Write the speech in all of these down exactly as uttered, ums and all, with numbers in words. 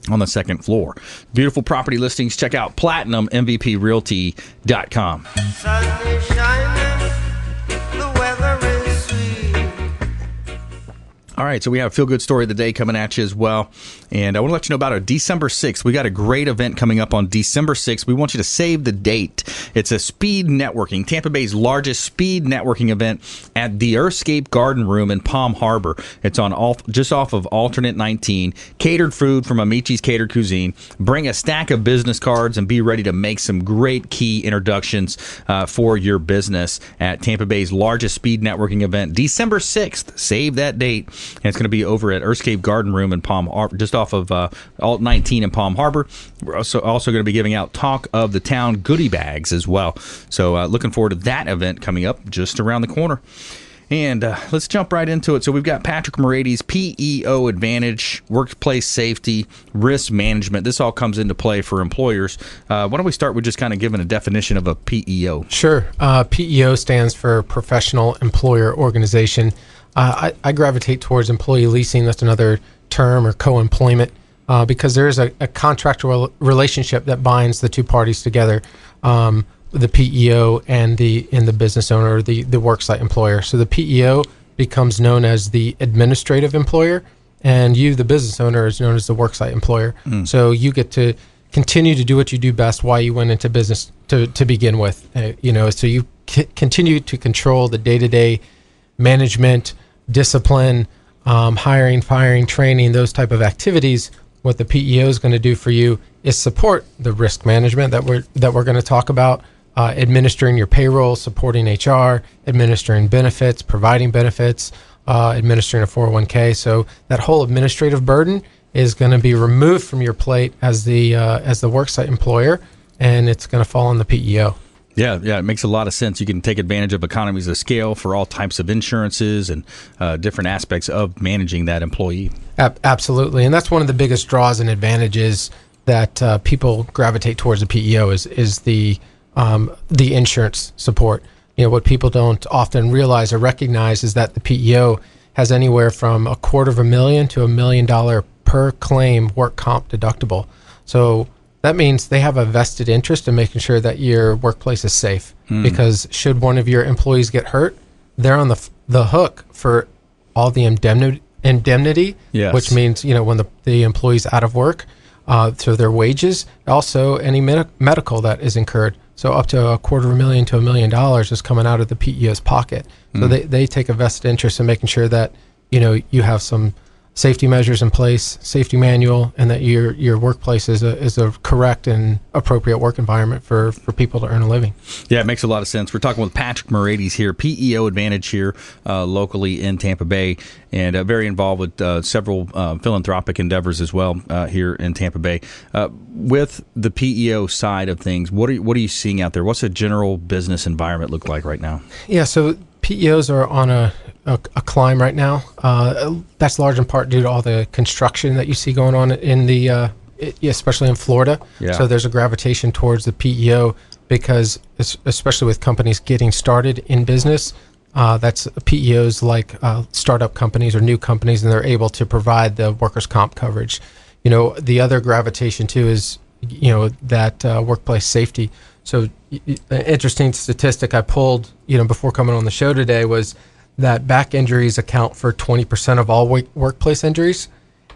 on the second floor. Beautiful property listings. Check out platinum m v p realty dot com. All right, so we have a feel-good story of the day coming at you as well. And I want to let you know about our December sixth. We got a great event coming up on December sixth. We want you to save the date. It's a speed networking, Tampa Bay's largest speed networking event at the Earthscape Garden Room in Palm Harbor. It's on all, just off of Alternate nineteen. Catered food from Amici's Catered Cuisine. Bring a stack of business cards and be ready to make some great key introductions uh, for your business at Tampa Bay's largest speed networking event, December sixth. Save that date. And it's going to be over at Earthscape Garden Room in Palm Harbor, just off of uh, Alt nineteen in Palm Harbor. We're also, also going to be giving out Talk of the Town goodie bags as well. So uh, looking forward to that event coming up just around the corner. And uh, let's jump right into it. So we've got Patrick Moraites, P E O Advantage, workplace safety, risk management. This all comes into play for employers. Uh, why don't we start with just kind of giving a definition of a P E O? Sure. Uh, P E O stands for Professional Employer Organization. Uh, I, I gravitate towards employee leasing. That's another term, or co-employment, uh, because there is a, a contractual relationship that binds the two parties together, um, the P E O and the and the business owner, or the, the worksite employer. So the P E O becomes known as the administrative employer, and you, the business owner, is known as the worksite employer. Mm. So you get to continue to do what you do best, why you went into business to, to begin with. Uh, you know, so you c- continue to control the day-to-day management, discipline, um, hiring, firing, training, those type of activities. What the P E O is going to do for you is support the risk management that we're that we're going to talk about, uh, administering your payroll, supporting H R, administering benefits, providing benefits, uh, administering a four oh one k. So that whole administrative burden is going to be removed from your plate as the uh, as the worksite employer, and it's going to fall on the P E O. Yeah, yeah, it makes a lot of sense. You can take advantage of economies of scale for all types of insurances and uh, different aspects of managing that employee. Absolutely, and that's one of the biggest draws and advantages that uh, people gravitate towards the P E O is is the um, the insurance support. You know, what people don't often realize or recognize is that the P E O has anywhere from a quarter of a million to a million dollar per claim work comp deductible. So that means they have a vested interest in making sure that your workplace is safe, mm. because should one of your employees get hurt, they're on the the hook for all the indemnity, indemnity yes. which means, you know, when the, the employee's out of work, uh, so their wages, also any med- medical that is incurred. So up to a quarter of a million to a million dollars is coming out of the P E O's pocket. So mm. they, they take a vested interest in making sure that, you know, you have some safety measures in place, safety manual, and that your your workplace is a is a correct and appropriate work environment for, for people to earn a living. Yeah, it makes a lot of sense. We're talking with Patrick Moraites here, P E O Advantage here uh, locally in Tampa Bay, and uh, very involved with uh, several uh, philanthropic endeavors as well uh, here in Tampa Bay. Uh, with the P E O side of things, what are what are you seeing out there? What's the general business environment look like right now? Yeah, so P E Os are on a A, a climb right now. Uh, that's large in part due to all the construction that you see going on in the, uh, it, especially in Florida. Yeah. So there's a gravitation towards the P E O because, especially with companies getting started in business, uh, that's P E Os like uh, startup companies or new companies, and they're able to provide the workers' comp coverage. You know, the other gravitation too is, you know, that uh, workplace safety. So, an interesting statistic I pulled, you know, before coming on the show today was that back injuries account for twenty percent of all w- workplace injuries,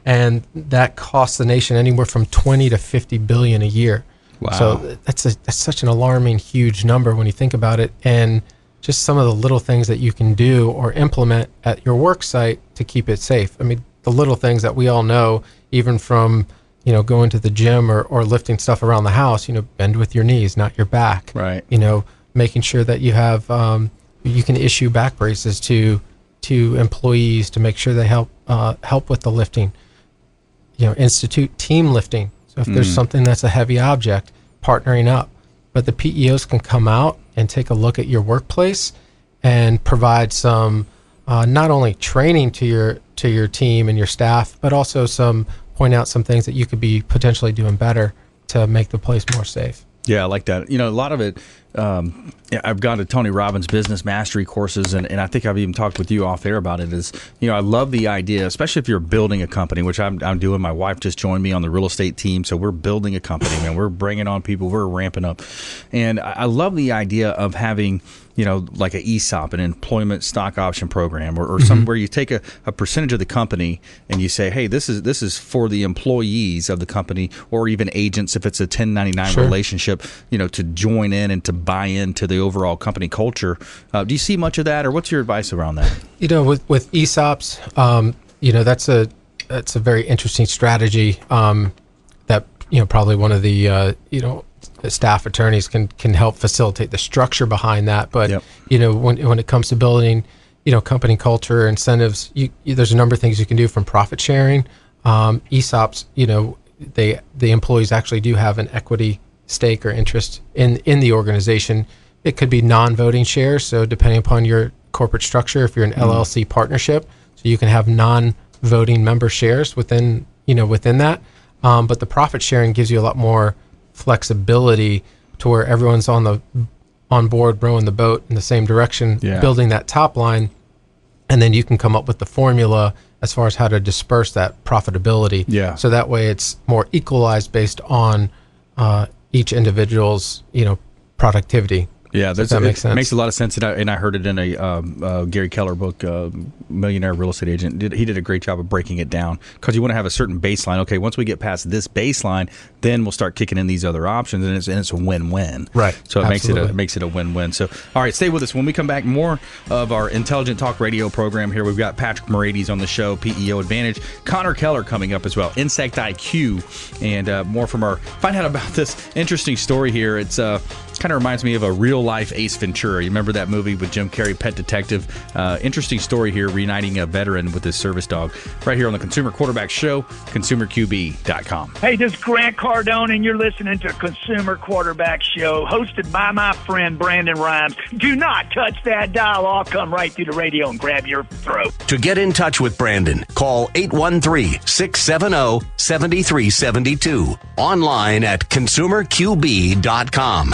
and that costs the nation anywhere from twenty to fifty billion a year. Wow. So that's, a, that's such an alarming, huge number when you think about it, and just some of the little things that you can do or implement at your work site to keep it safe. I mean, the little things that we all know, even from, you know, going to the gym or, or lifting stuff around the house, you know, bend with your knees, not your back. Right. You know, making sure that you have, um, you can issue back braces to to employees to make sure they help uh, help with the lifting. You know, institute team lifting. So if mm. there's something that's a heavy object, partnering up. But the P E Os can come out and take a look at your workplace and provide some uh, not only training to your to your team and your staff, but also some point out some things that you could be potentially doing better to make the place more safe. Yeah, I like that. You know, a lot of it um, I've gone to Tony Robbins' business mastery courses, and, and I think I've even talked with you off air about it, is, you know, I love the idea, especially if you're building a company, which I'm, I'm doing. My wife just joined me on the real estate team, so we're building a company, man. We're bringing on people. We're ramping up. And I love the idea of having, you know, like an E S O P, an employment stock option program, or, or mm-hmm. somewhere you take a, a percentage of the company and you say, hey, this is this is for the employees of the company, or even agents if it's a ten ninety-nine sure. relationship, you know, to join in and to buy into the overall company culture. Uh, do you see much of that, or what's your advice around that? You know, with, with E S O Ps, um, you know, that's a that's a very interesting strategy um, that, you know, probably one of the, uh, you know, the staff attorneys can can help facilitate the structure behind that. But, yep. you know, when when it comes to building, you know, company culture, incentives, you, you, there's a number of things you can do, from profit sharing. Um, E S O Ps, you know, they the employees actually do have an equity stake or interest in, in the organization. It could be non-voting shares. So depending upon your corporate structure, if you're an mm-hmm. L L C partnership, so you can have non-voting member shares within, you know, within that. Um, but the profit sharing gives you a lot more flexibility to where everyone's on the on board rowing the boat in the same direction, yeah. building that top line, and then you can come up with the formula as far as how to disperse that profitability. Yeah. So that way it's more equalized based on uh, each individual's, you know, productivity. Yeah, that's, that makes sense. It makes a lot of sense, and I, and I heard it in a um, uh, Gary Keller book, uh, Millionaire Real Estate Agent. Did, he did a great job of breaking it down, because you want to have a certain baseline. Okay, once we get past this baseline, then we'll start kicking in these other options, and it's and it's a win-win. Right. So it Absolutely. makes it a, makes it a win-win. So, all right, stay with us. When we come back, more of our Intelligent Talk Radio program here. We've got Patrick Moraites on the show, P E O Advantage, Connor Keller coming up as well, Insect I Q, and uh, more from our. Find out about this interesting story here. It's uh, kind of reminds me of a real life Ace Ventura. You remember that movie with Jim Carrey, Pet Detective? Uh, interesting story here, reuniting a veteran with his service dog, right here on the Consumer Quarterback Show, consumer q b dot com. Hey, this is Grant Cardone, and you're listening to Consumer Quarterback Show, hosted by my friend Brandon Rimes. Do not touch that dial. I'll come right through the radio and grab your throat. To get in touch with Brandon, call eight one three, six seven zero, seven three seven two, online at consumer q b dot com.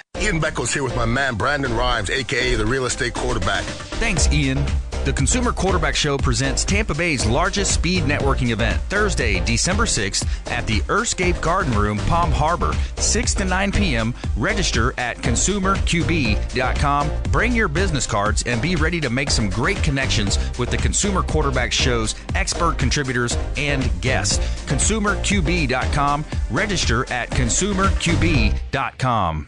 Ian Beckles here with my man, Brandon Rimes, a k a the real estate quarterback. Thanks, Ian. The Consumer Quarterback Show presents Tampa Bay's largest speed networking event, Thursday, December sixth, at the Earthscape Garden Room, Palm Harbor, six to nine p.m. Register at consumer q b dot com. Bring your business cards and be ready to make some great connections with the Consumer Quarterback Show's expert contributors and guests. consumer q b dot com. Register at consumer q b dot com.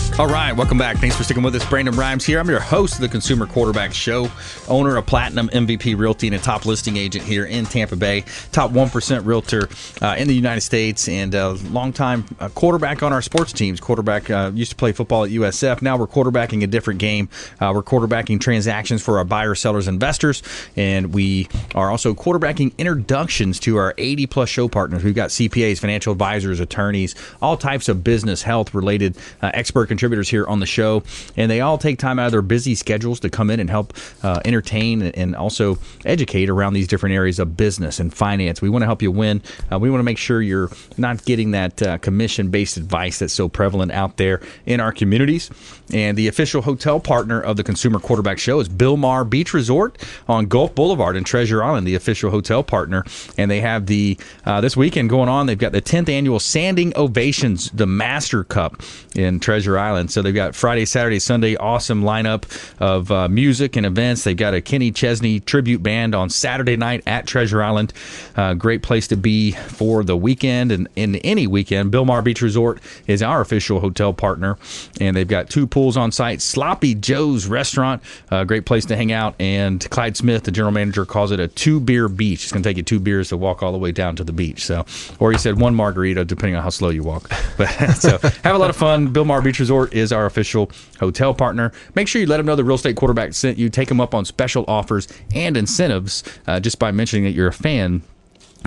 All right, welcome back. Thanks for sticking with us. Brandon Rimes here. I'm your host of the Consumer Quarterback Show, owner of Platinum M V P Realty and a top listing agent here in Tampa Bay, top one percent realtor uh, in the United States, and a longtime uh, quarterback on our sports teams. Quarterback, uh, used to play football at U S F. Now we're quarterbacking a different game. Uh, we're quarterbacking transactions for our buyers, sellers, investors, and we are also quarterbacking introductions to our eighty-plus show partners. We've got C P As, financial advisors, attorneys, all types of business, health-related uh, expert contributors. Contributors here on the show, and they all take time out of their busy schedules to come in and help uh, entertain and also educate around these different areas of business and finance. We want to help you win. Uh, we want to make sure you're not getting that uh, commission-based advice that's so prevalent out there in our communities. And the official hotel partner of the Consumer Quarterback Show is Bilmar Beach Resort on Gulf Boulevard in Treasure Island, the official hotel partner. And they have the uh, this weekend going on, they've got the tenth annual Standing Ovations, the Master Cup in Treasure Island. Island. So they've got Friday, Saturday, Sunday, awesome lineup of uh, music and events. They've got a Kenny Chesney tribute band on Saturday night at Treasure Island. Uh, great place to be for the weekend and in any weekend. Bilmar Beach Resort is our official hotel partner, and they've got two pools on site. Sloppy Joe's Restaurant, a great place to hang out, and Clyde Smith, the general manager, calls it a two-beer beach. It's going to take you two beers to walk all the way down to the beach. So, or he said one margarita, depending on how slow you walk. But so have a lot of fun. Bilmar Beach Resort is our official hotel partner. Make sure you let them know the Real Estate Quarterback sent you. Take them up on special offers and incentives uh, just by mentioning that you're a fan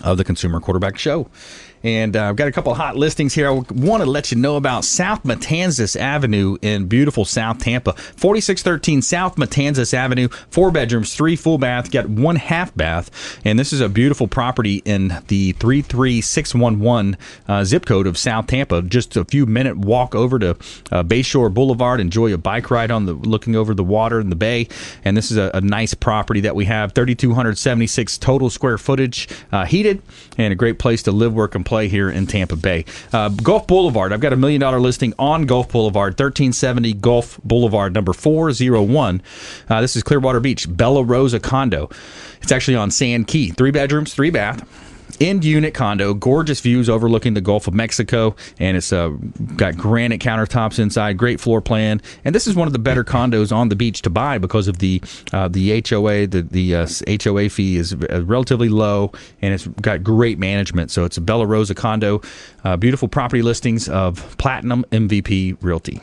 of the Consumer Quarterback Show. And uh, I've got a couple of hot listings here. I want to let you know about South Matanzas Avenue in beautiful South Tampa. forty-six thirteen South Matanzas Avenue, four bedrooms, three full bath, got one half bath. And this is a beautiful property in the three three six one one uh, zip code of South Tampa. Just a few minute walk over to uh, Bayshore Boulevard. Enjoy a bike ride on the looking over the water and the bay. And this is a, a nice property that we have. three thousand two hundred seventy-six total square footage, uh, heated, and a great place to live, work, and play here in Tampa Bay. Uh, Gulf Boulevard, I've got a million dollar listing on Gulf Boulevard, thirteen seventy Gulf Boulevard, number four oh one. Uh, this is Clearwater Beach, Bella Rosa condo. It's actually on Sand Key. Three bedrooms, three bath, end-unit condo, gorgeous views overlooking the Gulf of Mexico, and it's uh, got granite countertops inside, great floor plan, and this is one of the better condos on the beach to buy because of the uh, the H O A, the, the uh, H O A fee is relatively low, and it's got great management, so it's a Bella Rosa condo, uh, beautiful property listings of Platinum M V P Realty.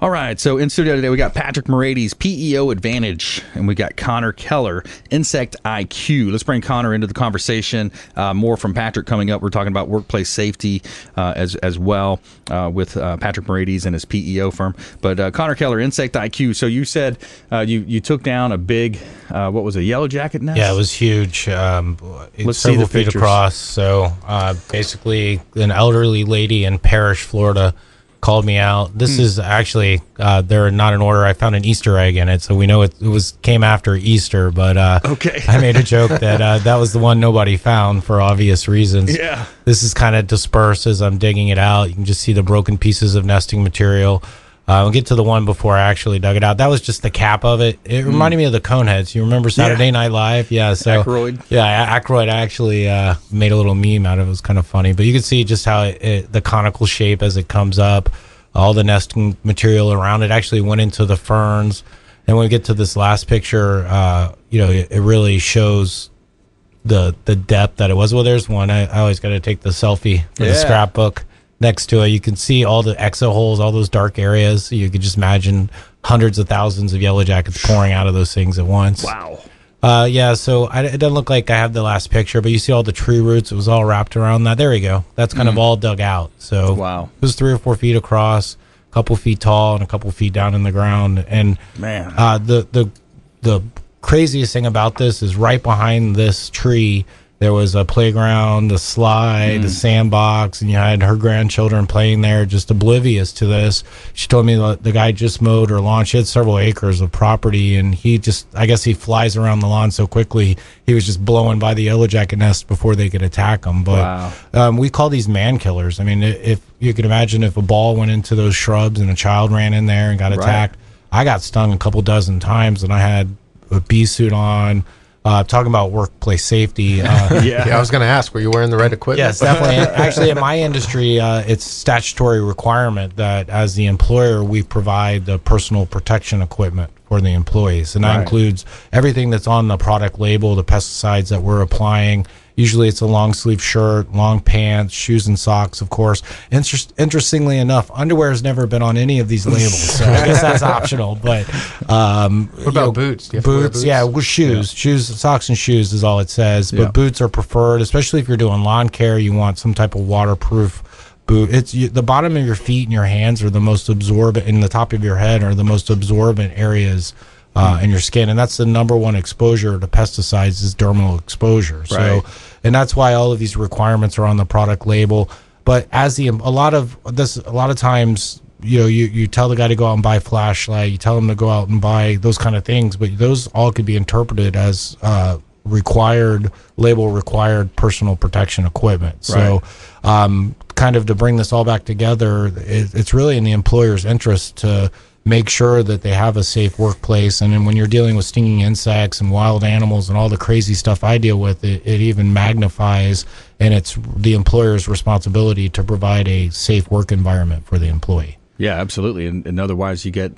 All right, so in studio today, we got Patrick Moraites, P E O Advantage, and we got Connor Keller, Insect I Q. Let's bring Connor into the conversation. Uh, more from Patrick coming up. We're talking about workplace safety uh, as as well uh, with uh, Patrick Moraites and his P E O firm. But uh, Connor Keller, Insect I Q. So you said uh, you you took down a big, uh, what was it, yellow jacket nest? Yeah, it was huge. Um, it's Let's see the feet pictures. Across. So uh, basically, an elderly lady in Parrish, Florida, called me out. This hmm. is actually uh they're not in order. I found an Easter egg in it, so we know it, it was came after Easter, but uh okay. I made a joke that uh that was the one nobody found for obvious reasons. Yeah, this is kind of dispersed as I'm digging it out. You can just see the broken pieces of nesting material. uh, I'll get to the one before I actually dug it out. That was just the cap of it. It hmm. reminded me of the Coneheads. You remember Saturday yeah. Night Live? Yeah, so Aykroyd. Yeah, Aykroyd actually uh made a little meme out of it. It was kind of funny, but you can see just how it, it, the conical shape as it comes up, all the nesting material around it actually went into the ferns. And when we get to this last picture, uh you know, it, it really shows the the depth that it was. Well, there's one. I, I always got to take the selfie for yeah. the scrapbook. Next to it, you can see all the exo holes, all those dark areas. You could just imagine hundreds of thousands of yellow jackets pouring out of those things at once. Wow. Uh, yeah, so I, it doesn't look like I have the last picture, but you see all the tree roots. It was all wrapped around that. There we go. That's kind mm. of all dug out. So wow. It was three or four feet across, a couple feet tall, and a couple feet down in the ground. And man, uh, the the the craziest thing about this is right behind this tree, there was a playground, a slide, mm. a sandbox, and you had her grandchildren playing there, just oblivious to this. She told me the, the guy just mowed her lawn. She had several acres of property, and he just, I guess he flies around the lawn so quickly, he was just blowing by the yellow jacket nest before they could attack him. But wow. um, we call these man killers. I mean, if you can imagine if a ball went into those shrubs and a child ran in there and got right. attacked. I got stung a couple dozen times, and I had a bee suit on. Uh, talking about workplace safety. Uh, yeah. yeah, I was going to ask, were you wearing the right equipment? Yes, definitely. Actually, in my industry, uh, it's statutory requirement that as the employer, we provide the personal protection equipment for the employees. And that right. includes everything that's on the product label, the pesticides that we're applying. Usually it's a long sleeve shirt, long pants, shoes and socks, of course. Interest, interestingly enough, underwear has never been on any of these labels, so I guess that's optional. But um, what about know, boots? Boots, boots, yeah, well, shoes, yeah. shoes, socks and shoes is all it says. But yeah. boots are preferred, especially if you're doing lawn care. You want some type of waterproof boot. It's you, the bottom of your feet and your hands are the most absorbent, and the top of your head are the most absorbent areas. Uh, and your skin, and that's the number one exposure to pesticides is dermal exposure. So, right. and that's why all of these requirements are on the product label. But as the a lot of this, a lot of times, you know, you you tell the guy to go out and buy flashlight, you tell him to go out and buy those kind of things, but those all could be interpreted as uh, required label required personal protection equipment. So right. um, kind of to bring this all back together, it, it's really in the employer's interest to make sure that they have a safe workplace. And then when you're dealing with stinging insects and wild animals and all the crazy stuff I deal with, it, it even magnifies, and it's the employer's responsibility to provide a safe work environment for the employee. Yeah, absolutely. And, and otherwise you get,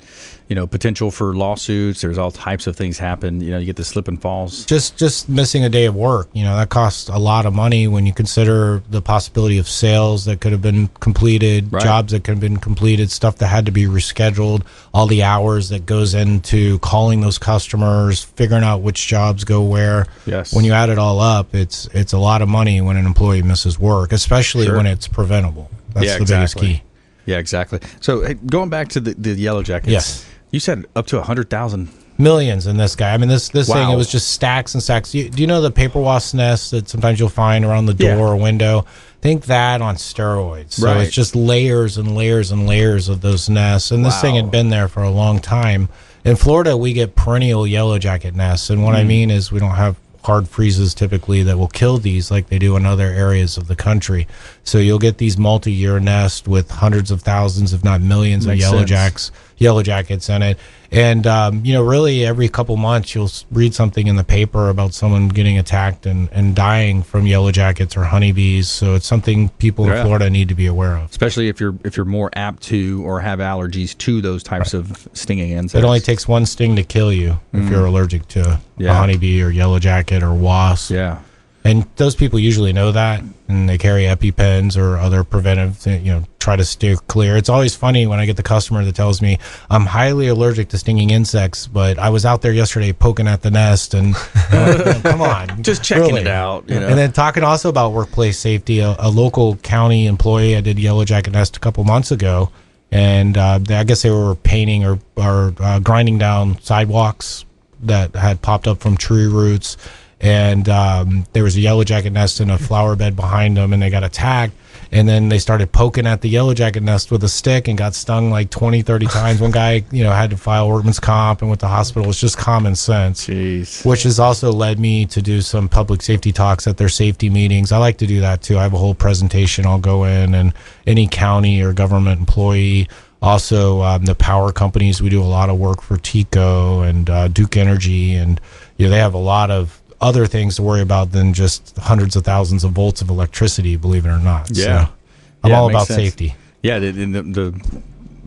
you know, potential for lawsuits. There's all types of things happen. You know, you get the slip and falls. Just just missing a day of work, you know, that costs a lot of money when you consider the possibility of sales that could have been completed, right. jobs that could have been completed, stuff that had to be rescheduled, all the hours that goes into calling those customers, figuring out which jobs go where. Yes. When you add it all up, it's it's a lot of money when an employee misses work, especially sure. when it's preventable. That's yeah, the exactly. biggest key. Yeah, exactly. So hey, going back to the, the Yellow Jackets, yes. you said up to one hundred thousand. Millions in this guy. I mean, this this wow. thing, it was just stacks and stacks. You, do you know the paper wasp nest that sometimes you'll find around the door yeah. or window? Think that on steroids. So right. it's just layers and layers and layers of those nests. And this wow. thing had been there for a long time. In Florida, we get perennial Yellow Jacket nests. And what mm. I mean is we don't have hard freezes typically that will kill these like they do in other areas of the country. So you'll get these multi-year nests with hundreds of thousands, if not millions, Makes of yellow jacks, yellow jackets in it. And, um, you know, really every couple months you'll read something in the paper about someone getting attacked and, and dying from yellow jackets or honeybees. So it's something people yeah. in Florida need to be aware of. Especially if you're if you're more apt to or have allergies to those types right. of stinging insects. It only takes one sting to kill you if mm. you're allergic to yeah. a honeybee or yellow jacket or wasp. Yeah. And those people usually know that, and they carry EpiPens or other preventive, you know, try to steer clear. It's always funny when I get the customer that tells me, I'm highly allergic to stinging insects, but I was out there yesterday poking at the nest, and uh, come on. Just checking really. it out. You know? And then talking also about workplace safety, a, a local county employee, I did Yellow Jacket Nest a couple months ago, and uh, they, I guess they were painting or, or uh, grinding down sidewalks that had popped up from tree roots. And um, there was a yellow jacket nest in a flower bed behind them, and they got attacked. And then they started poking at the yellow jacket nest with a stick and got stung like twenty, thirty times. One guy, you know, had to file workman's comp and went to the hospital. It's just common sense, Jeez. which has also led me to do some public safety talks at their safety meetings. I like to do that too. I have a whole presentation. I'll go in, and any county or government employee. Also, um, the power companies. We do a lot of work for TECO and uh, Duke Energy, and you know, they have a lot of other things to worry about than just hundreds of thousands of volts of electricity, believe it or not. Yeah. So I'm yeah, all about sense. safety. Yeah. The, the, the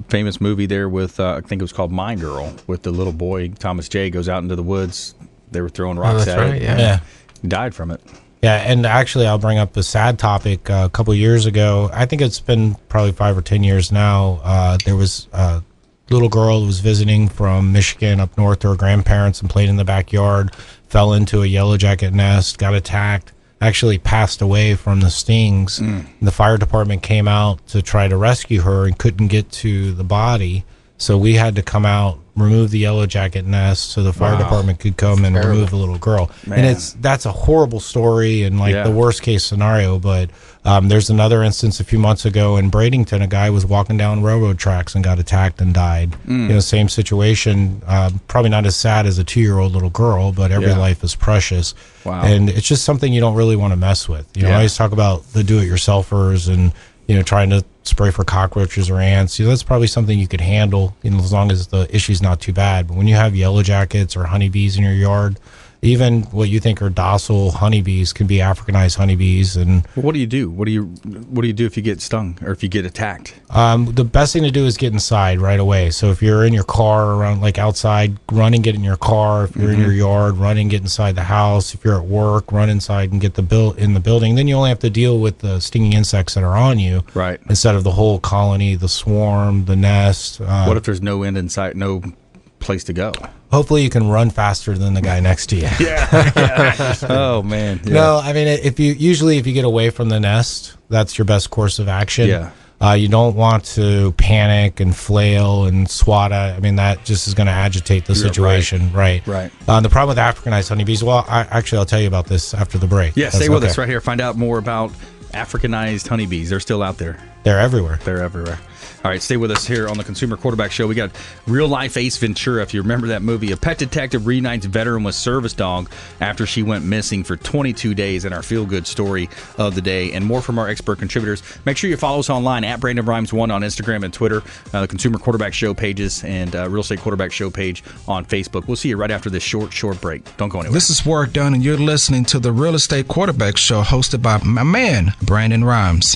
famous movie there with, uh, I think it was called My Girl, with the little boy, Thomas J, goes out into the woods. They were throwing rocks oh, at right, it. Yeah. yeah. Died from it. Yeah. And actually, I'll bring up a sad topic. Uh, a couple of years ago, I think it's been probably five or ten years now, uh, there was a little girl who was visiting from Michigan up north to her grandparents and played in the backyard. Fell into a yellow jacket nest, got attacked, actually passed away from the stings. Mm. The fire department came out to try to rescue her and couldn't get to the body. So we had to come out, remove the yellow jacket nest so the fire wow. department could come and remove the little girl. Man. And it's that's a horrible story and like yeah. the worst case scenario. But um, there's another instance a few months ago in Bradenton. A guy was walking down railroad tracks and got attacked and died. Mm. You know, same situation. Uh, probably not as sad as a two-year-old little girl, but every yeah. life is precious. Wow. And it's just something you don't really want to mess with. You know, yeah. I always talk about the do-it-yourselfers and you know, trying to spray for cockroaches or ants. You know, that's probably something you could handle, you know, as long as the issue's not too bad. But when you have yellow jackets or honeybees in your yard, even what you think are docile honeybees can be Africanized honeybees. And well, what do you do? What do you what do you do if you get stung or if you get attacked? Um, the best thing to do is get inside right away. So if you're in your car around like outside, run and get in your car. If you're mm-hmm. in your yard, run and get inside the house. If you're at work, run inside and get the bill in the building. Then you only have to deal with the stinging insects that are on you, right? Instead of the whole colony, the swarm, the nest. Uh, what if there's no end in sight? No place to go. Hopefully you can run faster than the guy next to you. yeah, yeah. Oh man. Yeah. No, I mean, if you usually if you get away from the nest, that's your best course of action. Yeah. Uh, you don't want to panic and flail and swat at. I mean, that just is going to agitate the situation. Yeah, right. Right. right. Uh, the problem with Africanized honeybees. Well, I, actually, I'll tell you about this after the break. Yeah, that's stay with okay. us right here. Find out more about Africanized honeybees. They're still out there. They're everywhere. They're everywhere. All right, stay with us here on the Consumer Quarterback Show. We got real-life Ace Ventura, if you remember that movie. A pet detective reunites veteran with service dog after she went missing for twenty-two days in our feel-good story of the day. And more from our expert contributors. Make sure you follow us online at Brandon Rimes one on Instagram and Twitter, uh, the Consumer Quarterback Show pages, and uh, Real Estate Quarterback Show page on Facebook. We'll see you right after this short, short break. Don't go anywhere. This is Warwick Dunn, and you're listening to the Real Estate Quarterback Show hosted by my man, Brandon Rimes.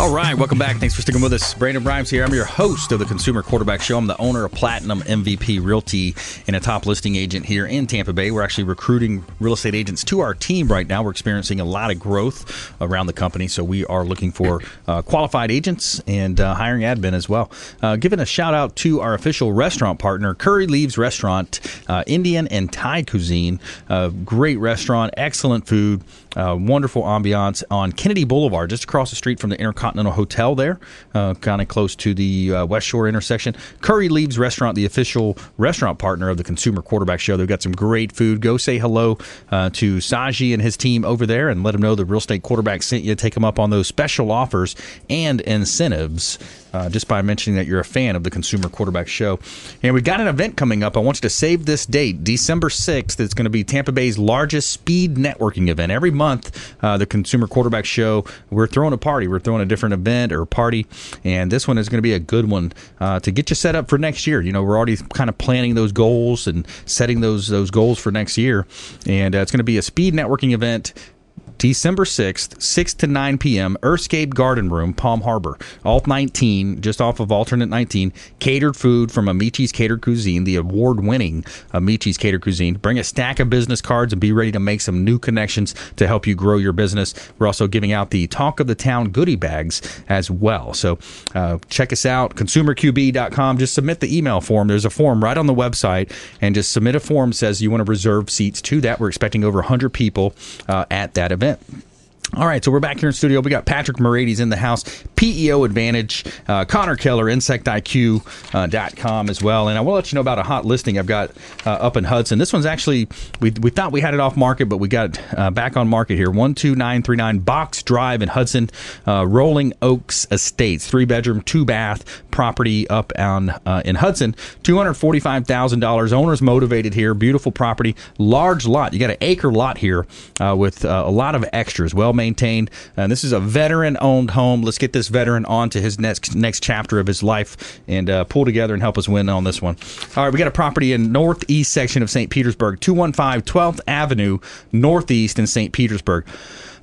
All right, welcome back. Thanks for sticking with us. Brandon Rimes here. I'm your host of the Consumer Quarterback Show. I'm the owner of Platinum M V P Realty and a top listing agent here in Tampa Bay. We're actually recruiting real estate agents to our team right now. We're experiencing a lot of growth around the company, so we are looking for uh, qualified agents and uh, hiring admin as well. Uh, giving a shout out to our official restaurant partner, Curry Leaves Restaurant, uh, Indian and Thai cuisine. Uh, great restaurant, excellent food, uh, wonderful ambiance on Kennedy Boulevard, just across the street from the Intercontinental Hotel there, uh, kind of close to the uh, West Shore intersection. Curry Leaves Restaurant, the official restaurant partner of the Consumer Quarterback Show. They've got some great food. Go say hello uh, to Saji and his team over there and let them know the Real Estate Quarterback sent you. Take them up on those special offers and incentives uh, just by mentioning that you're a fan of the Consumer Quarterback Show. And we've got an event coming up. I want you to save this date, December sixth. It's going to be Tampa Bay's largest speed networking event. Every month, uh, the Consumer Quarterback Show, we're throwing a party. We're throwing a different event or party, and this one is going to be a good one uh, to get you set up for next year. You know, we're already kind of planning those goals and setting those those goals for next year, and uh, it's going to be a speed networking event. December sixth, six to nine p.m., Earthscape Garden Room, Palm Harbor, alt nineteen, just off of alternate nineteen, catered food from Amici's Catered Cuisine, the award-winning Amici's Catered Cuisine. Bring a stack of business cards and be ready to make some new connections to help you grow your business. We're also giving out the Talk of the Town goodie bags as well. So uh, check us out, consumer q b dot com. Just submit the email form. There's a form right on the website, and just submit a form that says you want to reserve seats to that. We're expecting over one hundred people uh, at that event. All right, so we're back here in studio. We got Patrick Moraites in the house, P E O Advantage, uh, Connor Keller, insect i q dot com uh, as well. And I will let you know about a hot listing I've got uh, up in Hudson. This one's actually, we we thought we had it off market, but we got uh, back on market here. one two nine three nine Box Drive in Hudson, uh, Rolling Oaks Estates, three-bedroom, two-bath property up on, uh, in Hudson. two hundred forty-five thousand dollars. Owner's motivated here. Beautiful property. Large lot. You got an acre lot here uh, with uh, a lot of extras. Well maintained, and this is a veteran-owned home. Let's get this veteran on to his next next chapter of his life and uh, pull together and help us win on this one. All right, we got a property in northeast section of Saint Petersburg, two one five twelfth avenue northeast in Saint Petersburg.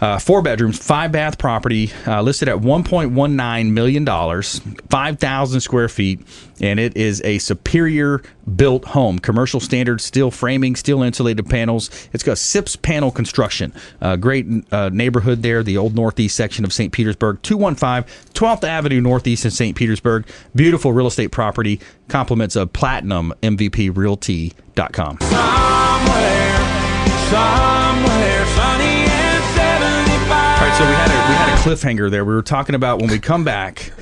Uh, four bedrooms, five bath property, uh, listed at one point one nine million dollars, five thousand square feet, and it is a superior built home. Commercial standard, steel framing, steel insulated panels. It's got S I P S panel construction. Uh, great uh, neighborhood there, the old northeast section of Saint Petersburg, two one five twelfth avenue northeast in Saint Petersburg. Beautiful real estate property, compliments of Platinum M V P Realty dot com. Somewhere, somewhere, sunny. So we had, a, we had a cliffhanger there. We were talking about when we come back,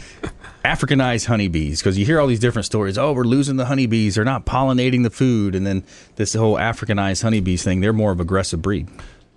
Africanized honeybees, because you hear all these different stories. Oh, we're losing the honeybees. They're not pollinating the food. And then this whole Africanized honeybees thing, they're more of an aggressive breed.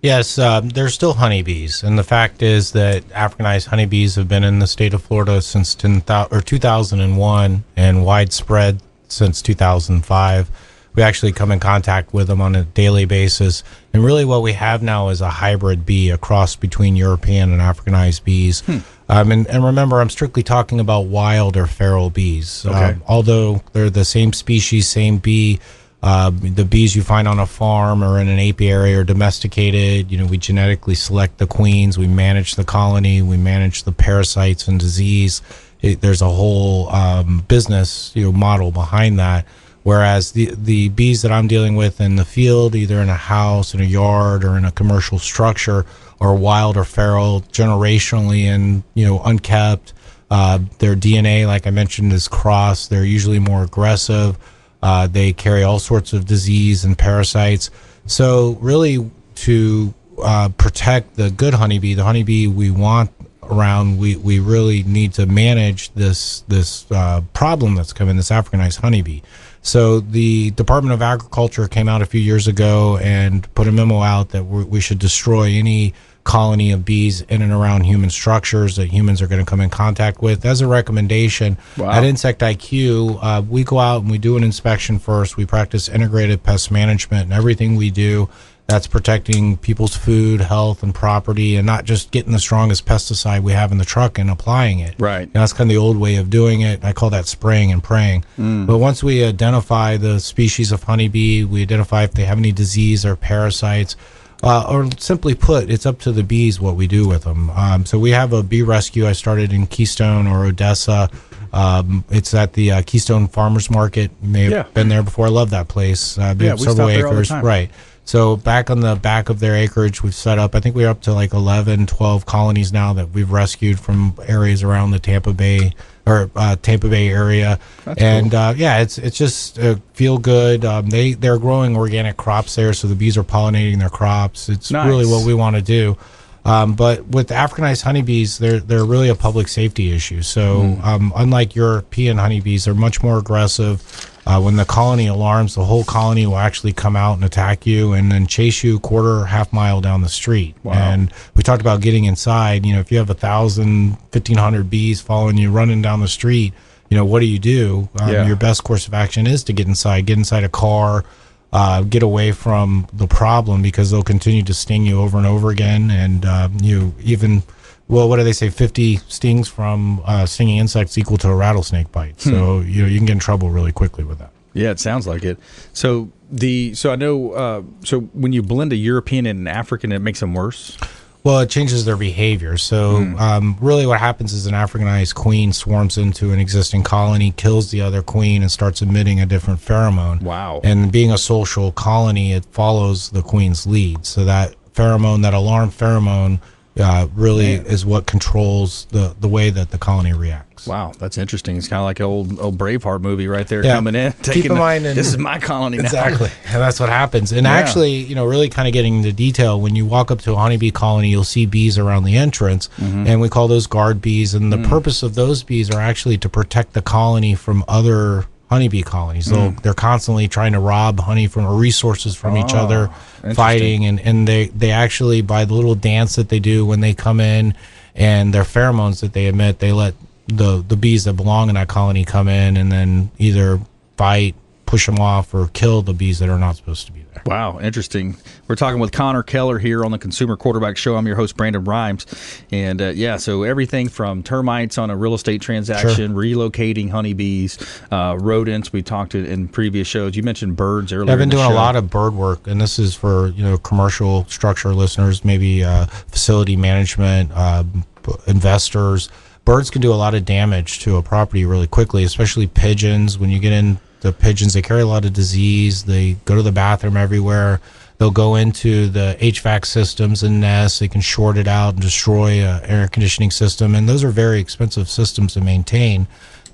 Yes, uh, they're still honeybees. And the fact is that Africanized honeybees have been in the state of Florida since ten, or two thousand one and widespread since two thousand five. We actually come in contact with them on a daily basis. And really what we have now is a hybrid bee, a cross between European and Africanized bees. Hmm. Um, and, and remember, I'm strictly talking about wild or feral bees. Okay. Um, although they're the same species, same bee, uh, the bees you find on a farm or in an apiary are domesticated. You know, we genetically select the queens. We manage the colony. We manage the parasites and disease. It, there's a whole um, business you know, model behind that. Whereas the, the bees that I'm dealing with in the field, either in a house, in a yard, or in a commercial structure, are wild or feral, generationally and, you know, unkept. Uh, their D N A, like I mentioned, is crossed. They're usually more aggressive. Uh, they carry all sorts of disease and parasites. So really, to uh, protect the good honeybee, the honeybee we want around, we, we really need to manage this, this uh, problem that's coming, this Africanized honeybee. So the Department of Agriculture came out a few years ago and put a memo out that we should destroy any colony of bees in and around human structures that humans are going to come in contact with. As a recommendation, wow. At Insect I Q, uh, we go out and we do an inspection first. We practice integrated pest management, and everything we do that's protecting people's food, health, and property, and not just getting the strongest pesticide we have in the truck and applying it. Right. And that's kind of the old way of doing it. I call that spraying and praying. Mm. But once we identify the species of honeybee, we identify if they have any disease or parasites, uh, or simply put, it's up to the bees what we do with them. Um, so we have a bee rescue I started in Keystone or Odessa. Um, it's at the uh, Keystone Farmers Market. You may have yeah. been there before. I love that place. Uh, yeah, we stopped there all the time. Right. So back on the back of their acreage, we've set up, I think we're up to like eleven, twelve colonies now that we've rescued from areas around the Tampa Bay or uh, Tampa Bay area. That's and cool. uh, yeah, it's it's just uh, feel good. Um, they, they're growing organic crops there, so the bees are pollinating their crops. It's nice. Really what we want to do. Um, but with Africanized honeybees, they're, they're really a public safety issue. So mm. um, unlike European honeybees, they're much more aggressive. Uh, when the colony alarms, the whole colony will actually come out and attack you and then chase you a quarter, half mile down the street. Wow. And we talked about getting inside. You know, if you have a thousand, fifteen hundred bees following you, running down the street, you know, what do you do? Um, yeah. Your best course of action is to get inside, get inside a car, uh, get away from the problem, because they'll continue to sting you over and over again. And uh, you even... Well, what do they say? fifty stings from uh, stinging insects equal to a rattlesnake bite. So hmm. you know you can get in trouble really quickly with that. Yeah, it sounds like it. So the so I know uh, so when you blend a European and an African, it makes them worse. Well, it changes their behavior. So hmm. um, really, what happens is an Africanized queen swarms into an existing colony, kills the other queen, and starts emitting a different pheromone. Wow! And being a social colony, it follows the queen's lead. So that pheromone, that alarm pheromone. Uh, really Man. is what controls the, the way that the colony reacts. Wow, that's interesting. It's kind of like an old old Braveheart movie right there yeah. coming in. Taking Keep in mind, the, and, this is my colony exactly. now. Exactly, and that's what happens. And yeah. actually, you know, really kind of getting into detail, when you walk up to a honeybee colony, you'll see bees around the entrance, mm-hmm. and we call those guard bees. And the mm. purpose of those bees are actually to protect the colony from other honeybee colonies. So mm. they're constantly trying to rob honey from or resources from oh, each other, fighting, and, and they, they actually, by the little dance that they do when they come in and their pheromones that they emit, they let the, the bees that belong in that colony come in and then either fight, push them off, or kill the bees that are not supposed to be there. Wow, interesting. We're talking with Connor Keller here on the Consumer Quarterback Show. I'm your host, Brandon Rimes. And uh, yeah, so everything from termites on a real estate transaction, sure. relocating honeybees, uh, rodents, we talked to in previous shows. You mentioned birds earlier. I've been doing show. a lot of bird work, and this is for, you know, commercial structure listeners, maybe uh, facility management, uh, investors. Birds can do a lot of damage to a property really quickly, especially pigeons. When you get in the pigeons, they carry a lot of disease. They go to the bathroom everywhere. They'll go into the H V A C systems and nests. They can short it out and destroy an air conditioning system. And those are very expensive systems to maintain.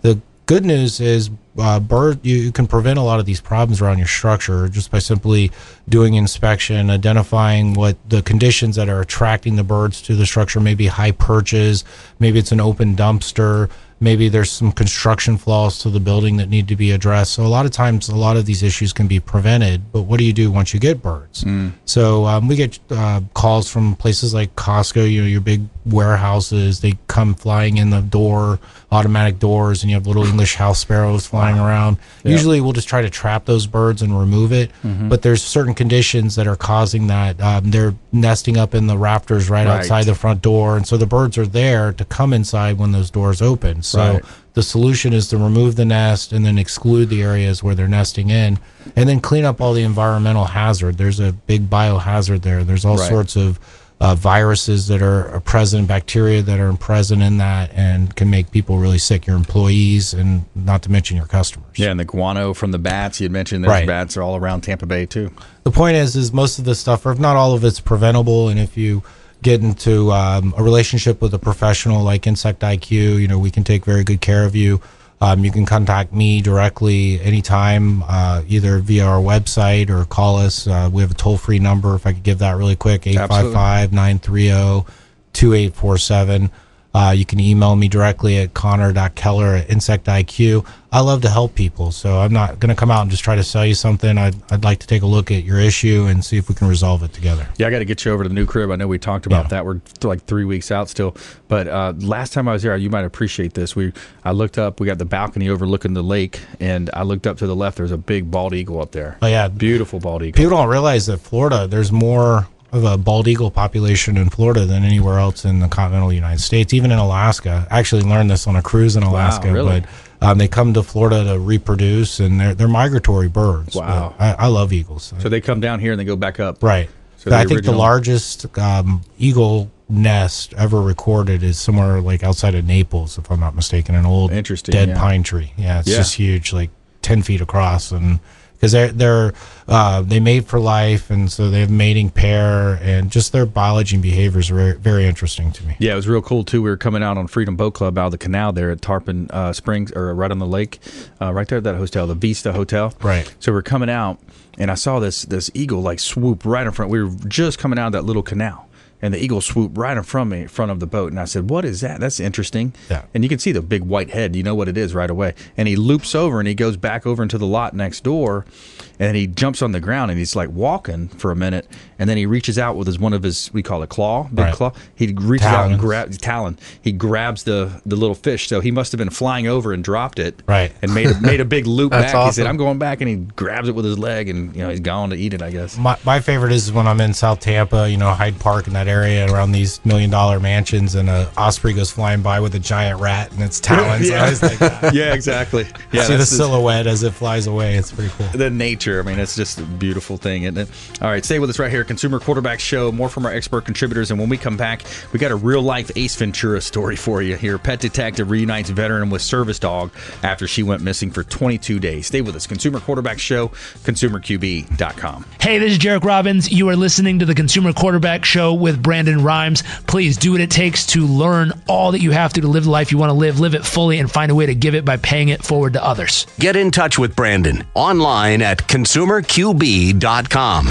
The good news is uh, bird, you, you can prevent a lot of these problems around your structure just by simply doing inspection, identifying what the conditions that are attracting the birds to the structure. Maybe high perches, maybe it's an open dumpster, maybe there's some construction flaws to the building that need to be addressed. So a lot of times, a lot of these issues can be prevented, but what do you do once you get birds? Mm. So um, we get uh, calls from places like Costco, you know, your big warehouses. They come flying in the door, automatic doors, and you have little English house sparrows flying wow. around. Yeah. Usually we'll just try to trap those birds and remove it, mm-hmm. but there's certain conditions that are causing that. Um, they're nesting up in the rafters right, right outside the front door, and so the birds are there to come inside when those doors open. So right. the solution is to remove the nest and then exclude the areas where they're nesting in, and then clean up all the environmental hazard. There's a big biohazard there. There's all right. sorts of uh, viruses that are present, bacteria that are present in that, and can make people really sick, your employees, and not to mention your customers. Yeah, and the guano from the bats, you had mentioned there's right. bats are all around Tampa Bay too. The point is, is most of this stuff, or if not all of it's preventable, and if you get into um, a relationship with a professional like Insect I Q, you know, we can take very good care of you. Um, you can contact me directly anytime, uh, either via our website or call us. Uh, we have a toll-free number, if I could give that really quick, eight five five, nine three zero, two eight four seven. Uh, you can email me directly at connor dot keller at insect I Q. I love to help people, so I'm not going to come out and just try to sell you something. I'd, I'd like to take a look at your issue and see if we can resolve it together. Yeah, I got to get you over to the new crib. I know we talked about yeah. that. We're like three weeks out still. But uh, last time I was here, you might appreciate this. We I looked up. We got the balcony overlooking the lake, and I looked up to the left. There's a big bald eagle up there. Oh, yeah. Beautiful bald eagle. People don't realize that Florida, there's more of a bald eagle population in Florida than anywhere else in the continental United States, even in Alaska. I actually learned this on a cruise in Alaska. Wow, really? But um, they come to Florida to reproduce, and they're, they're migratory birds. Wow. I, I love eagles. So they come down here and they go back up. Right. So I think original... the largest um, eagle nest ever recorded is somewhere like outside of Naples, if I'm not mistaken, an old Interesting, dead yeah. pine tree. Yeah, it's yeah. just huge, like ten feet across, and because they're, they're uh, they mate for life, and so they have mating pair, and just their biology and behaviors are very interesting to me. Yeah, it was real cool, too. We were coming out on Freedom Boat Club out of the canal there at Tarpon uh, Springs, or right on the lake, uh, right there at that hotel, the Vista Hotel. Right. So we're coming out, and I saw this this eagle, like, swoop right in front. We were just coming out of that little canal, and the eagle swooped right in front of me, in front of the boat. And I said, what is that? That's interesting. Yeah. And you can see the big white head. You know what it is right away. And he loops over, and he goes back over into the lot next door, and he jumps on the ground, and he's like walking for a minute. And then he reaches out with his one of his, we call it claw, big right. claw. He reaches Talons. out and grabs, talon. He grabs the, the little fish. So he must have been flying over and dropped it. Right. And made a, made a big loop back. Awesome. He said, I'm going back. And he grabs it with his leg, and you know he's gone to eat it, I guess. My, my favorite is when I'm in South Tampa, you know, Hyde Park and that area. area around these million dollar mansions, and a osprey goes flying by with a giant rat in its talons. Yeah, I was like, ah. yeah exactly. Yeah, see the silhouette as it flies away. It's pretty cool. The nature, I mean, it's just a beautiful thing, isn't it? All right, stay with us right here. Consumer Quarterback Show, more from our expert contributors, and when we come back, we got a real life Ace Ventura story for you here. Pet detective reunites veteran with service dog after she went missing for twenty-two days. Stay with us. Consumer Quarterback Show, consumer Q B dot com. Hey, this is Jerick Robbins. You are listening to the Consumer Quarterback Show with Brandon Rimes. Please do what it takes to learn all that you have to to live the life you want to live. Live it fully and find a way to give it by paying it forward to others. Get in touch with Brandon online at consumer Q B dot com.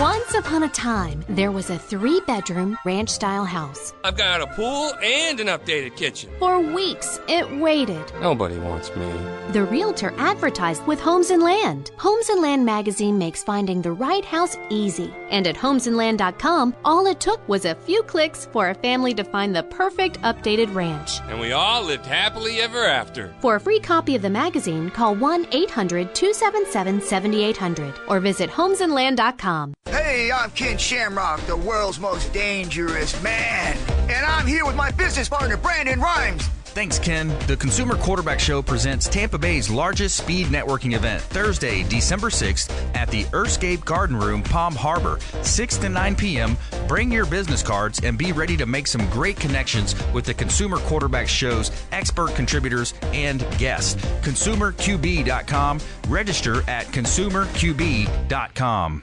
Once upon a time, there was a three-bedroom ranch-style house. I've got a pool and an updated kitchen. For weeks, it waited. Nobody wants me. The realtor advertised with Homes and Land. Homes and Land magazine makes finding the right house easy. And at homes and land dot com, all it took was a few clicks for a family to find the perfect updated ranch. And we all lived happily ever after. For a free copy of the magazine, call one eight hundred, two seven seven, seven eight hundred or visit homes and land dot com. Hey, I'm Ken Shamrock, the world's most dangerous man. And I'm here with my business partner, Brandon Rimes. Thanks, Ken. The Consumer Quarterback Show presents Tampa Bay's largest speed networking event, Thursday, December sixth, at the Earthscape Garden Room, Palm Harbor, six to nine p m Bring your business cards and be ready to make some great connections with the Consumer Quarterback Show's expert contributors and guests. consumer Q B dot com. Register at consumer Q B dot com.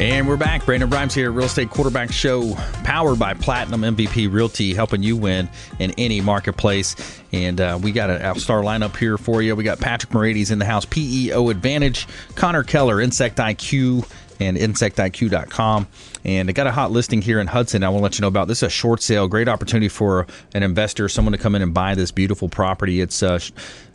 And we're back. Brandon Rimes here, Real Estate Quarterback Show, powered by Platinum M V P Realty, helping you win in any marketplace. And uh, we got an all-star lineup here for you. We got Patrick Moraites in the house, P E O Advantage, Connor Keller, Insect I Q, and insect I Q dot com. And I got a hot listing here in Hudson I want to let you know about. This is a short sale, great opportunity for an investor, someone to come in and buy this beautiful property. It's uh,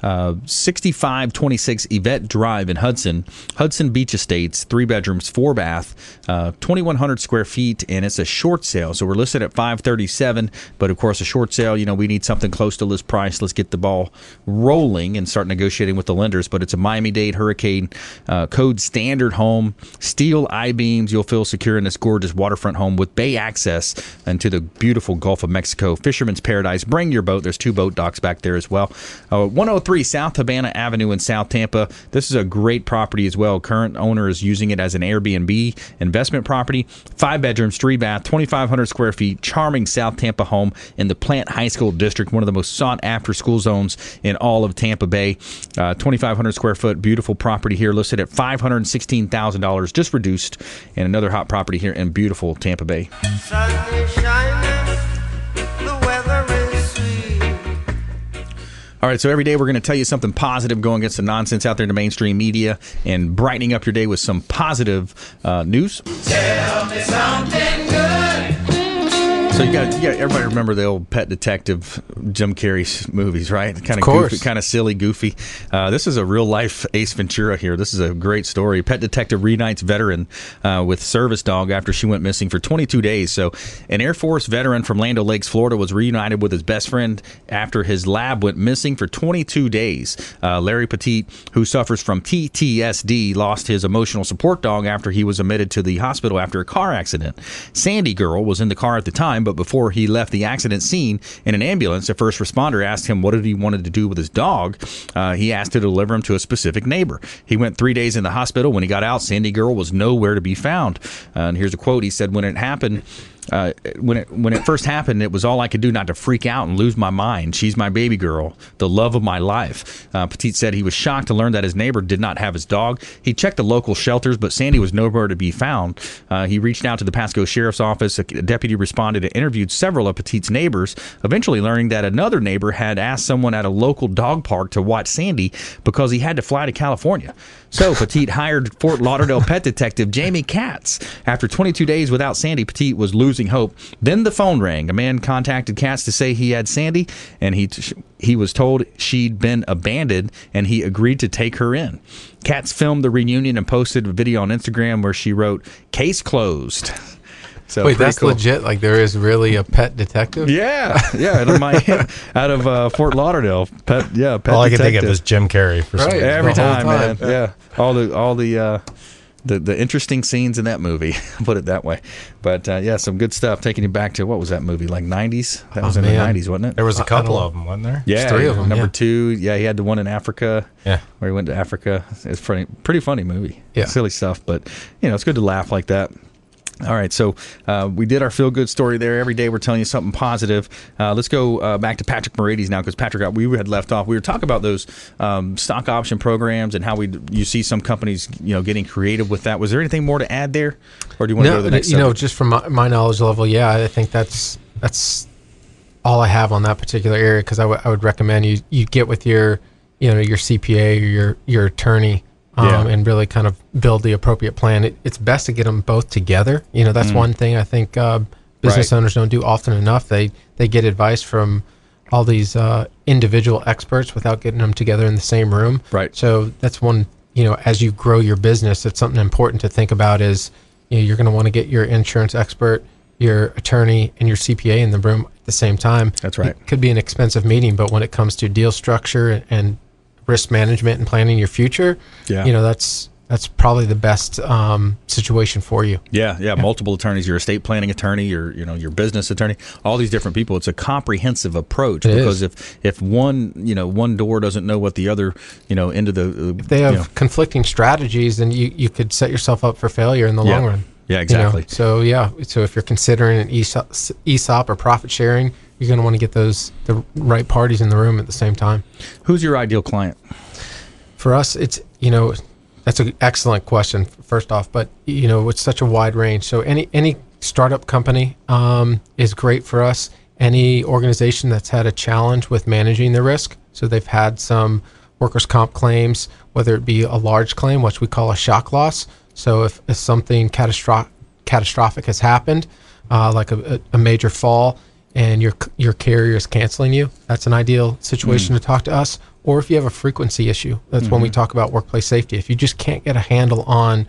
uh, sixty-five twenty-six Yvette Drive in Hudson, Hudson Beach Estates, three bedrooms, four bath, uh, twenty-one hundred square feet, and it's a short sale. So we're listed at five thirty-seven, but of course a short sale, you know, we need something close to list price. Let's get the ball rolling and start negotiating with the lenders. But it's a Miami-Dade Hurricane uh, code standard home, steel I-beams. You'll feel secure in this gorgeous waterfront home with bay access into the beautiful Gulf of Mexico. Fisherman's Paradise. Bring your boat. There's two boat docks back there as well. Uh, one oh three South Havana Avenue in South Tampa. This is a great property as well. Current owner is using it as an Airbnb investment property. Five bedrooms, three bath, twenty-five hundred square feet. Charming South Tampa home in the Plant High School District, one of the most sought-after school zones in all of Tampa Bay. Uh, twenty-five hundred square foot, beautiful property here listed at five hundred sixteen thousand dollars, just reduced, and another hot property here in beautiful Tampa Bay. All right, so every day we're going to tell you something positive going against the nonsense out there in the mainstream media and brightening up your day with some positive uh, news. Tell me something good. So you got you got everybody remember the old Pet Detective, Jim Carrey's movies, right? Kind of, of goofy, kind of silly, goofy. Uh, this is a real-life Ace Ventura here. This is a great story. Pet Detective reunites veteran uh, with service dog after she went missing for twenty-two days. So an Air Force veteran from Land O'Lakes, Florida, was reunited with his best friend after his lab went missing for twenty-two days. Uh, Larry Petit, who suffers from P T S D, lost his emotional support dog after he was admitted to the hospital after a car accident. Sandy Girl was in the car at the time, but before he left the accident scene in an ambulance, a first responder asked him what he wanted to do with his dog. Uh, he asked to deliver him to a specific neighbor. He went three days in the hospital. When he got out, Sandy Girl was nowhere to be found. Uh, and here's a quote. He said, when it happened, uh, when it when it first happened, it was all I could do not to freak out and lose my mind. She's my baby girl, the love of my life. Uh, Petit said he was shocked to learn that his neighbor did not have his dog. He checked the local shelters, but Sandy was nowhere to be found. Uh, he reached out to the Pasco Sheriff's Office. A deputy responded and interviewed several of Petit's neighbors, eventually learning that another neighbor had asked someone at a local dog park to watch Sandy because he had to fly to California. So Petit hired Fort Lauderdale Pet Detective Jamie Katz. After twenty-two days without Sandy, Petit was losing hope. Then the phone rang. A man contacted Katz to say he had Sandy, and he t- he was told she'd been abandoned, and he agreed to take her in. Katz filmed the reunion and posted a video on Instagram where she wrote, "Case closed." So wait, that's cool. Legit? Like there is really a pet detective? Yeah, yeah, out of my, out of uh, Fort Lauderdale, pet, yeah, pet all detective. All I can think of is Jim Carrey for right. some reason. Every time, time, man. Yeah, all the all the. Uh, The, the interesting scenes in that movie, put it that way. But, uh, yeah, some good stuff. Taking you back to, what was that movie, like nineties? That was oh, in man. the nineties, wasn't it? There was a couple of them, wasn't there? Yeah. There's three yeah. of them. Number yeah. two. Yeah, he had the one in Africa. Yeah. Where he went to Africa. It's pretty, pretty funny movie. Yeah. Silly stuff, but, you know, it's good to laugh like that. All right, so uh, we did our feel-good story there. Every day we're telling you something positive. Uh, let's go uh, back to Patrick Moraites now because, Patrick, we had left off. We were talking about those um, stock option programs and how we you see some companies, you know, getting creative with that. Was there anything more to add there, or do you want no, to go to the next you subject? Know, just from my, my knowledge level, yeah, I think that's that's all I have on that particular area because I, w- I would recommend you, you get with your, you know, your C P A or your, your attorney. Yeah. Um, and really kind of build the appropriate plan. It, it's best to get them both together. You know, that's mm. one thing I think uh, business right. owners don't do often enough. They they get advice from all these uh, individual experts without getting them together in the same room. Right. So that's one, you know, as you grow your business, it's something important to think about is, you know, you're going to want to get your insurance expert, your attorney, and your C P A in the room at the same time. That's right. It could be an expensive meeting, but when it comes to deal structure and, and risk management and planning your future, yeah. you know, that's that's probably the best um, situation for you. Yeah, yeah, yeah, multiple attorneys, your estate planning attorney, your you know your business attorney, all these different people. It's a comprehensive approach it because is. if if one you know one door doesn't know what the other you know into the if they have you know, conflicting strategies, then you you could set yourself up for failure in the yeah. long run. Yeah, exactly. You know? So yeah, so if you're considering an ESOP, ESOP or profit sharing, you're going to want to get those the right parties in the room at the same time. Who's your ideal client? For us, it's, you know, that's an excellent question, first off, but, you know, it's such a wide range. So any any startup company um, is great for us. Any organization that's had a challenge with managing the risk, so they've had some workers' comp claims, whether it be a large claim, which we call a shock loss. So if, if something catastrophic catastrophic has happened, uh, like a, a major fall, and your your carrier is canceling you, that's an ideal situation mm. to talk to us. Or if you have a frequency issue, that's mm-hmm. when we talk about workplace safety. If you just can't get a handle on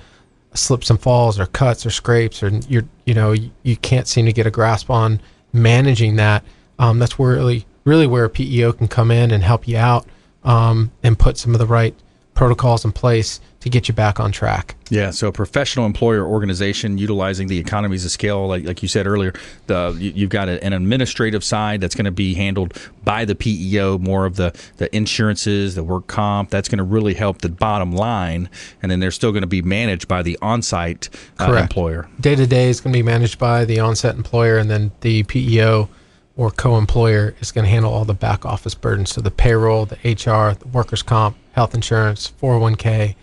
slips and falls or cuts or scrapes, or you're you know you, you can't seem to get a grasp on managing that, um, that's where really really where a P E O can come in and help you out, um, and put some of the right protocols in place to get you back on track. Yeah, so a professional employer organization utilizing the economies of scale, like, like you said earlier, the you, you've got a, an administrative side that's going to be handled by the P E O, more of the, the insurances, the work comp, that's going to really help the bottom line, and then they're still going to be managed by the on-site uh, employer. Day-to-day is going to be managed by the on-site employer, and then the P E O or co-employer is going to handle all the back office burdens, so the payroll, the H R, the workers' comp, health insurance, four oh one k,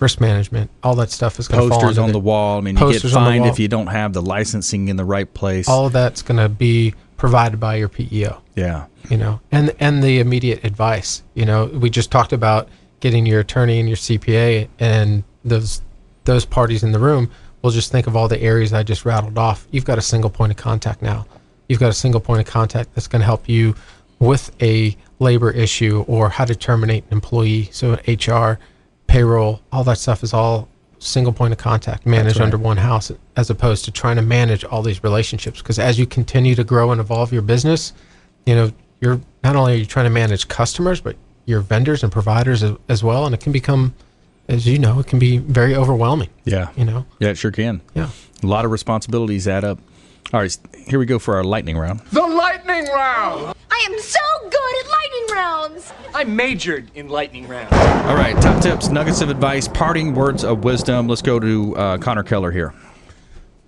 risk management, all that stuff is going to fall. Posters on the wall. I mean, you get fined if you don't have the licensing in the right place. All of that's going to be provided by your P E O. Yeah. You know, and and the immediate advice. You know, we just talked about getting your attorney and your C P A, and those those parties in the room will just think of all the areas I just rattled off. You've got a single point of contact now. You've got a single point of contact that's going to help you with a labor issue or how to terminate an employee. So H R, payroll, all that stuff is all single point of contact managed right. under one house, as opposed to trying to manage all these relationships. Because as you continue to grow and evolve your business, you know, you're not only are you trying to manage customers, but your vendors and providers as, as well. And it can become, as you know, it can be very overwhelming. Yeah. You know? Yeah, it sure can. Yeah. A lot of responsibilities add up. All right, here we go for our lightning round. The lightning round! I am so good at lightning rounds! I majored in lightning rounds. All right, top tips, nuggets of advice, parting words of wisdom. Let's go to uh, Connor Keller here.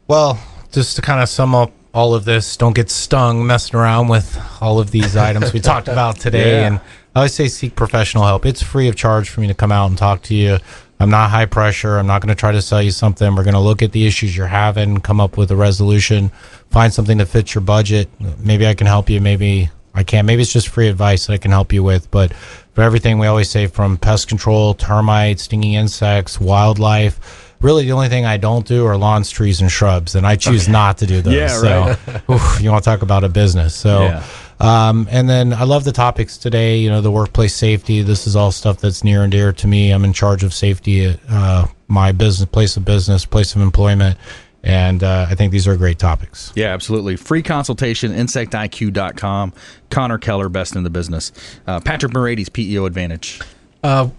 Well, just to kind of sum up all of this, don't get stung messing around with all of these items we talked about today. Yeah. And I always say seek professional help. It's free of charge for me to come out and talk to you. I'm not high pressure. I'm not going to try to sell you something. We're going to look at the issues you're having, come up with a resolution, find something that fits your budget. Maybe I can help you. Maybe I can't. Maybe it's just free advice that I can help you with. But for everything, we always say, from pest control, termites, stinging insects, wildlife. Really, the only thing I don't do are lawns, trees, and shrubs, and I choose okay. not to do those. Yeah, right. So oof, you want to talk about a business. So, yeah. um, and then I love the topics today, you know, the workplace safety. This is all stuff that's near and dear to me. I'm in charge of safety at uh, my business, place of business, place of employment. And uh, I think these are great topics. Yeah, absolutely. Free consultation, insect I Q dot com. Connor Keller, best in the business. Uh, Patrick Moraites, P E O Advantage. Uh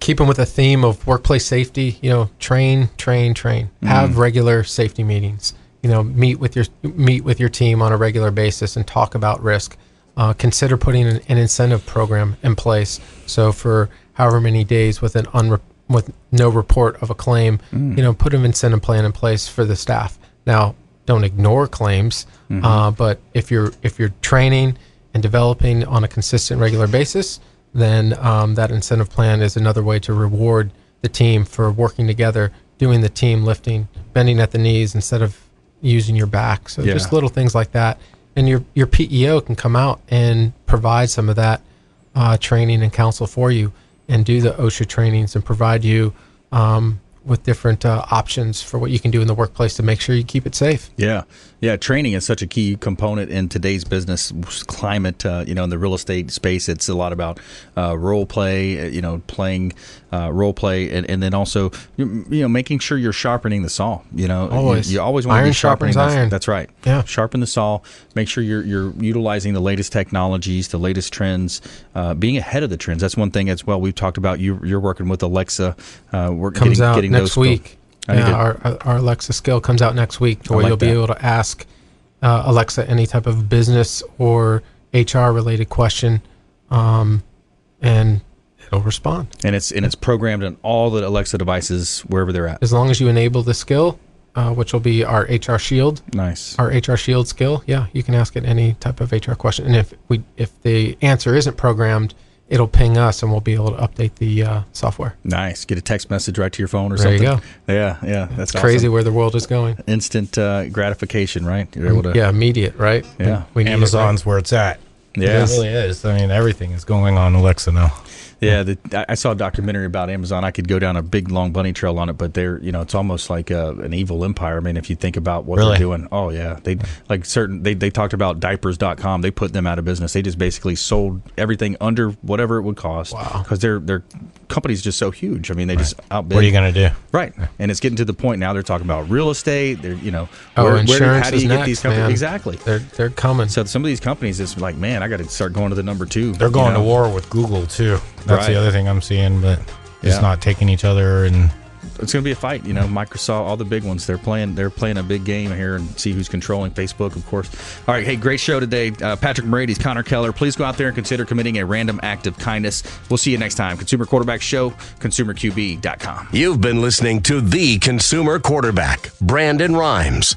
Keeping with a the theme of workplace safety, you know, train, train, train. Mm. Have regular safety meetings. You know, meet with your meet with your team on a regular basis and talk about risk. Uh, consider putting an, an incentive program in place. So for however many days with an unre- with no report of a claim, mm. you know, put an incentive plan in place for the staff. Now, don't ignore claims, mm-hmm. uh, but if you're if you're training and developing on a consistent, regular basis, then um, that incentive plan is another way to reward the team for working together, doing the team lifting, bending at the knees instead of using your back. So yeah. just little things like that. And your your P E O can come out and provide some of that uh, training and counsel for you, and do the OSHA trainings and provide you um, with different uh, options for what you can do in the workplace to make sure you keep it safe. Yeah. Yeah, training is such a key component in today's business climate. Uh, you know, in the real estate space, it's a lot about uh, role play. You know, playing uh, role play, and, and then also you know making sure you're sharpening the saw. You know, always you, you always want to be sharpening. Sharpens iron. That's right. Yeah, sharpen the saw. Make sure you're you're utilizing the latest technologies, the latest trends, uh, being ahead of the trends. That's one thing as well. We've talked about you. You're working with Alexa. Uh, we're comes getting, out getting next those week. Built. Yeah, our, our Alexa skill comes out next week, to where like you'll that. be able to ask uh, Alexa any type of business or H R related question, um, and it'll respond. And it's and it's programmed on all the Alexa devices wherever they're at. As long as you enable the skill, uh, which will be our H R Shield. Nice. Our H R Shield skill. Yeah, you can ask it any type of H R question, and if we if the answer isn't programmed, it'll ping us, and we'll be able to update the uh, software. Nice. Get a text message right to your phone or there something. There you go. Yeah, yeah. That's it's crazy awesome. Where the world is going. Instant uh, gratification, right? You're able to. Yeah, immediate, right? Yeah. We, we Amazon's it, right? where it's at. Yeah, it really is. I mean, everything is going on Alexa now. Yeah, the, I saw a documentary about Amazon. I could go down a big, long bunny trail on it, but they're, you know, it's almost like a, an evil empire. I mean, if you think about what really? they're doing, oh, yeah. They like certain, they, they talked about diapers dot com. They put them out of business. They just basically sold everything under whatever it would cost because wow. their, their company's just so huge. I mean, they right. just outbid. What are you going to do? Right. Yeah. And it's getting to the point now they're talking about real estate. They're, you know, oh, where, insurance where, how do you get next, these companies? Man. Exactly. They're, they're coming. So some of these companies, it's like, man, I got to start going to the number two. They're going you know? to war with Google, too. That's right. The other thing I'm seeing, but just yeah. not taking each other, and it's going to be a fight. You know, Microsoft, all the big ones, they're playing. They're playing a big game here, and see who's controlling Facebook, of course. All right, hey, great show today, uh, Patrick Moraites, Connor Keller. Please go out there and consider committing a random act of kindness. We'll see you next time. Consumer Quarterback Show, consumer Q B dot com. You've been listening to the Consumer Quarterback, Brandon Rimes.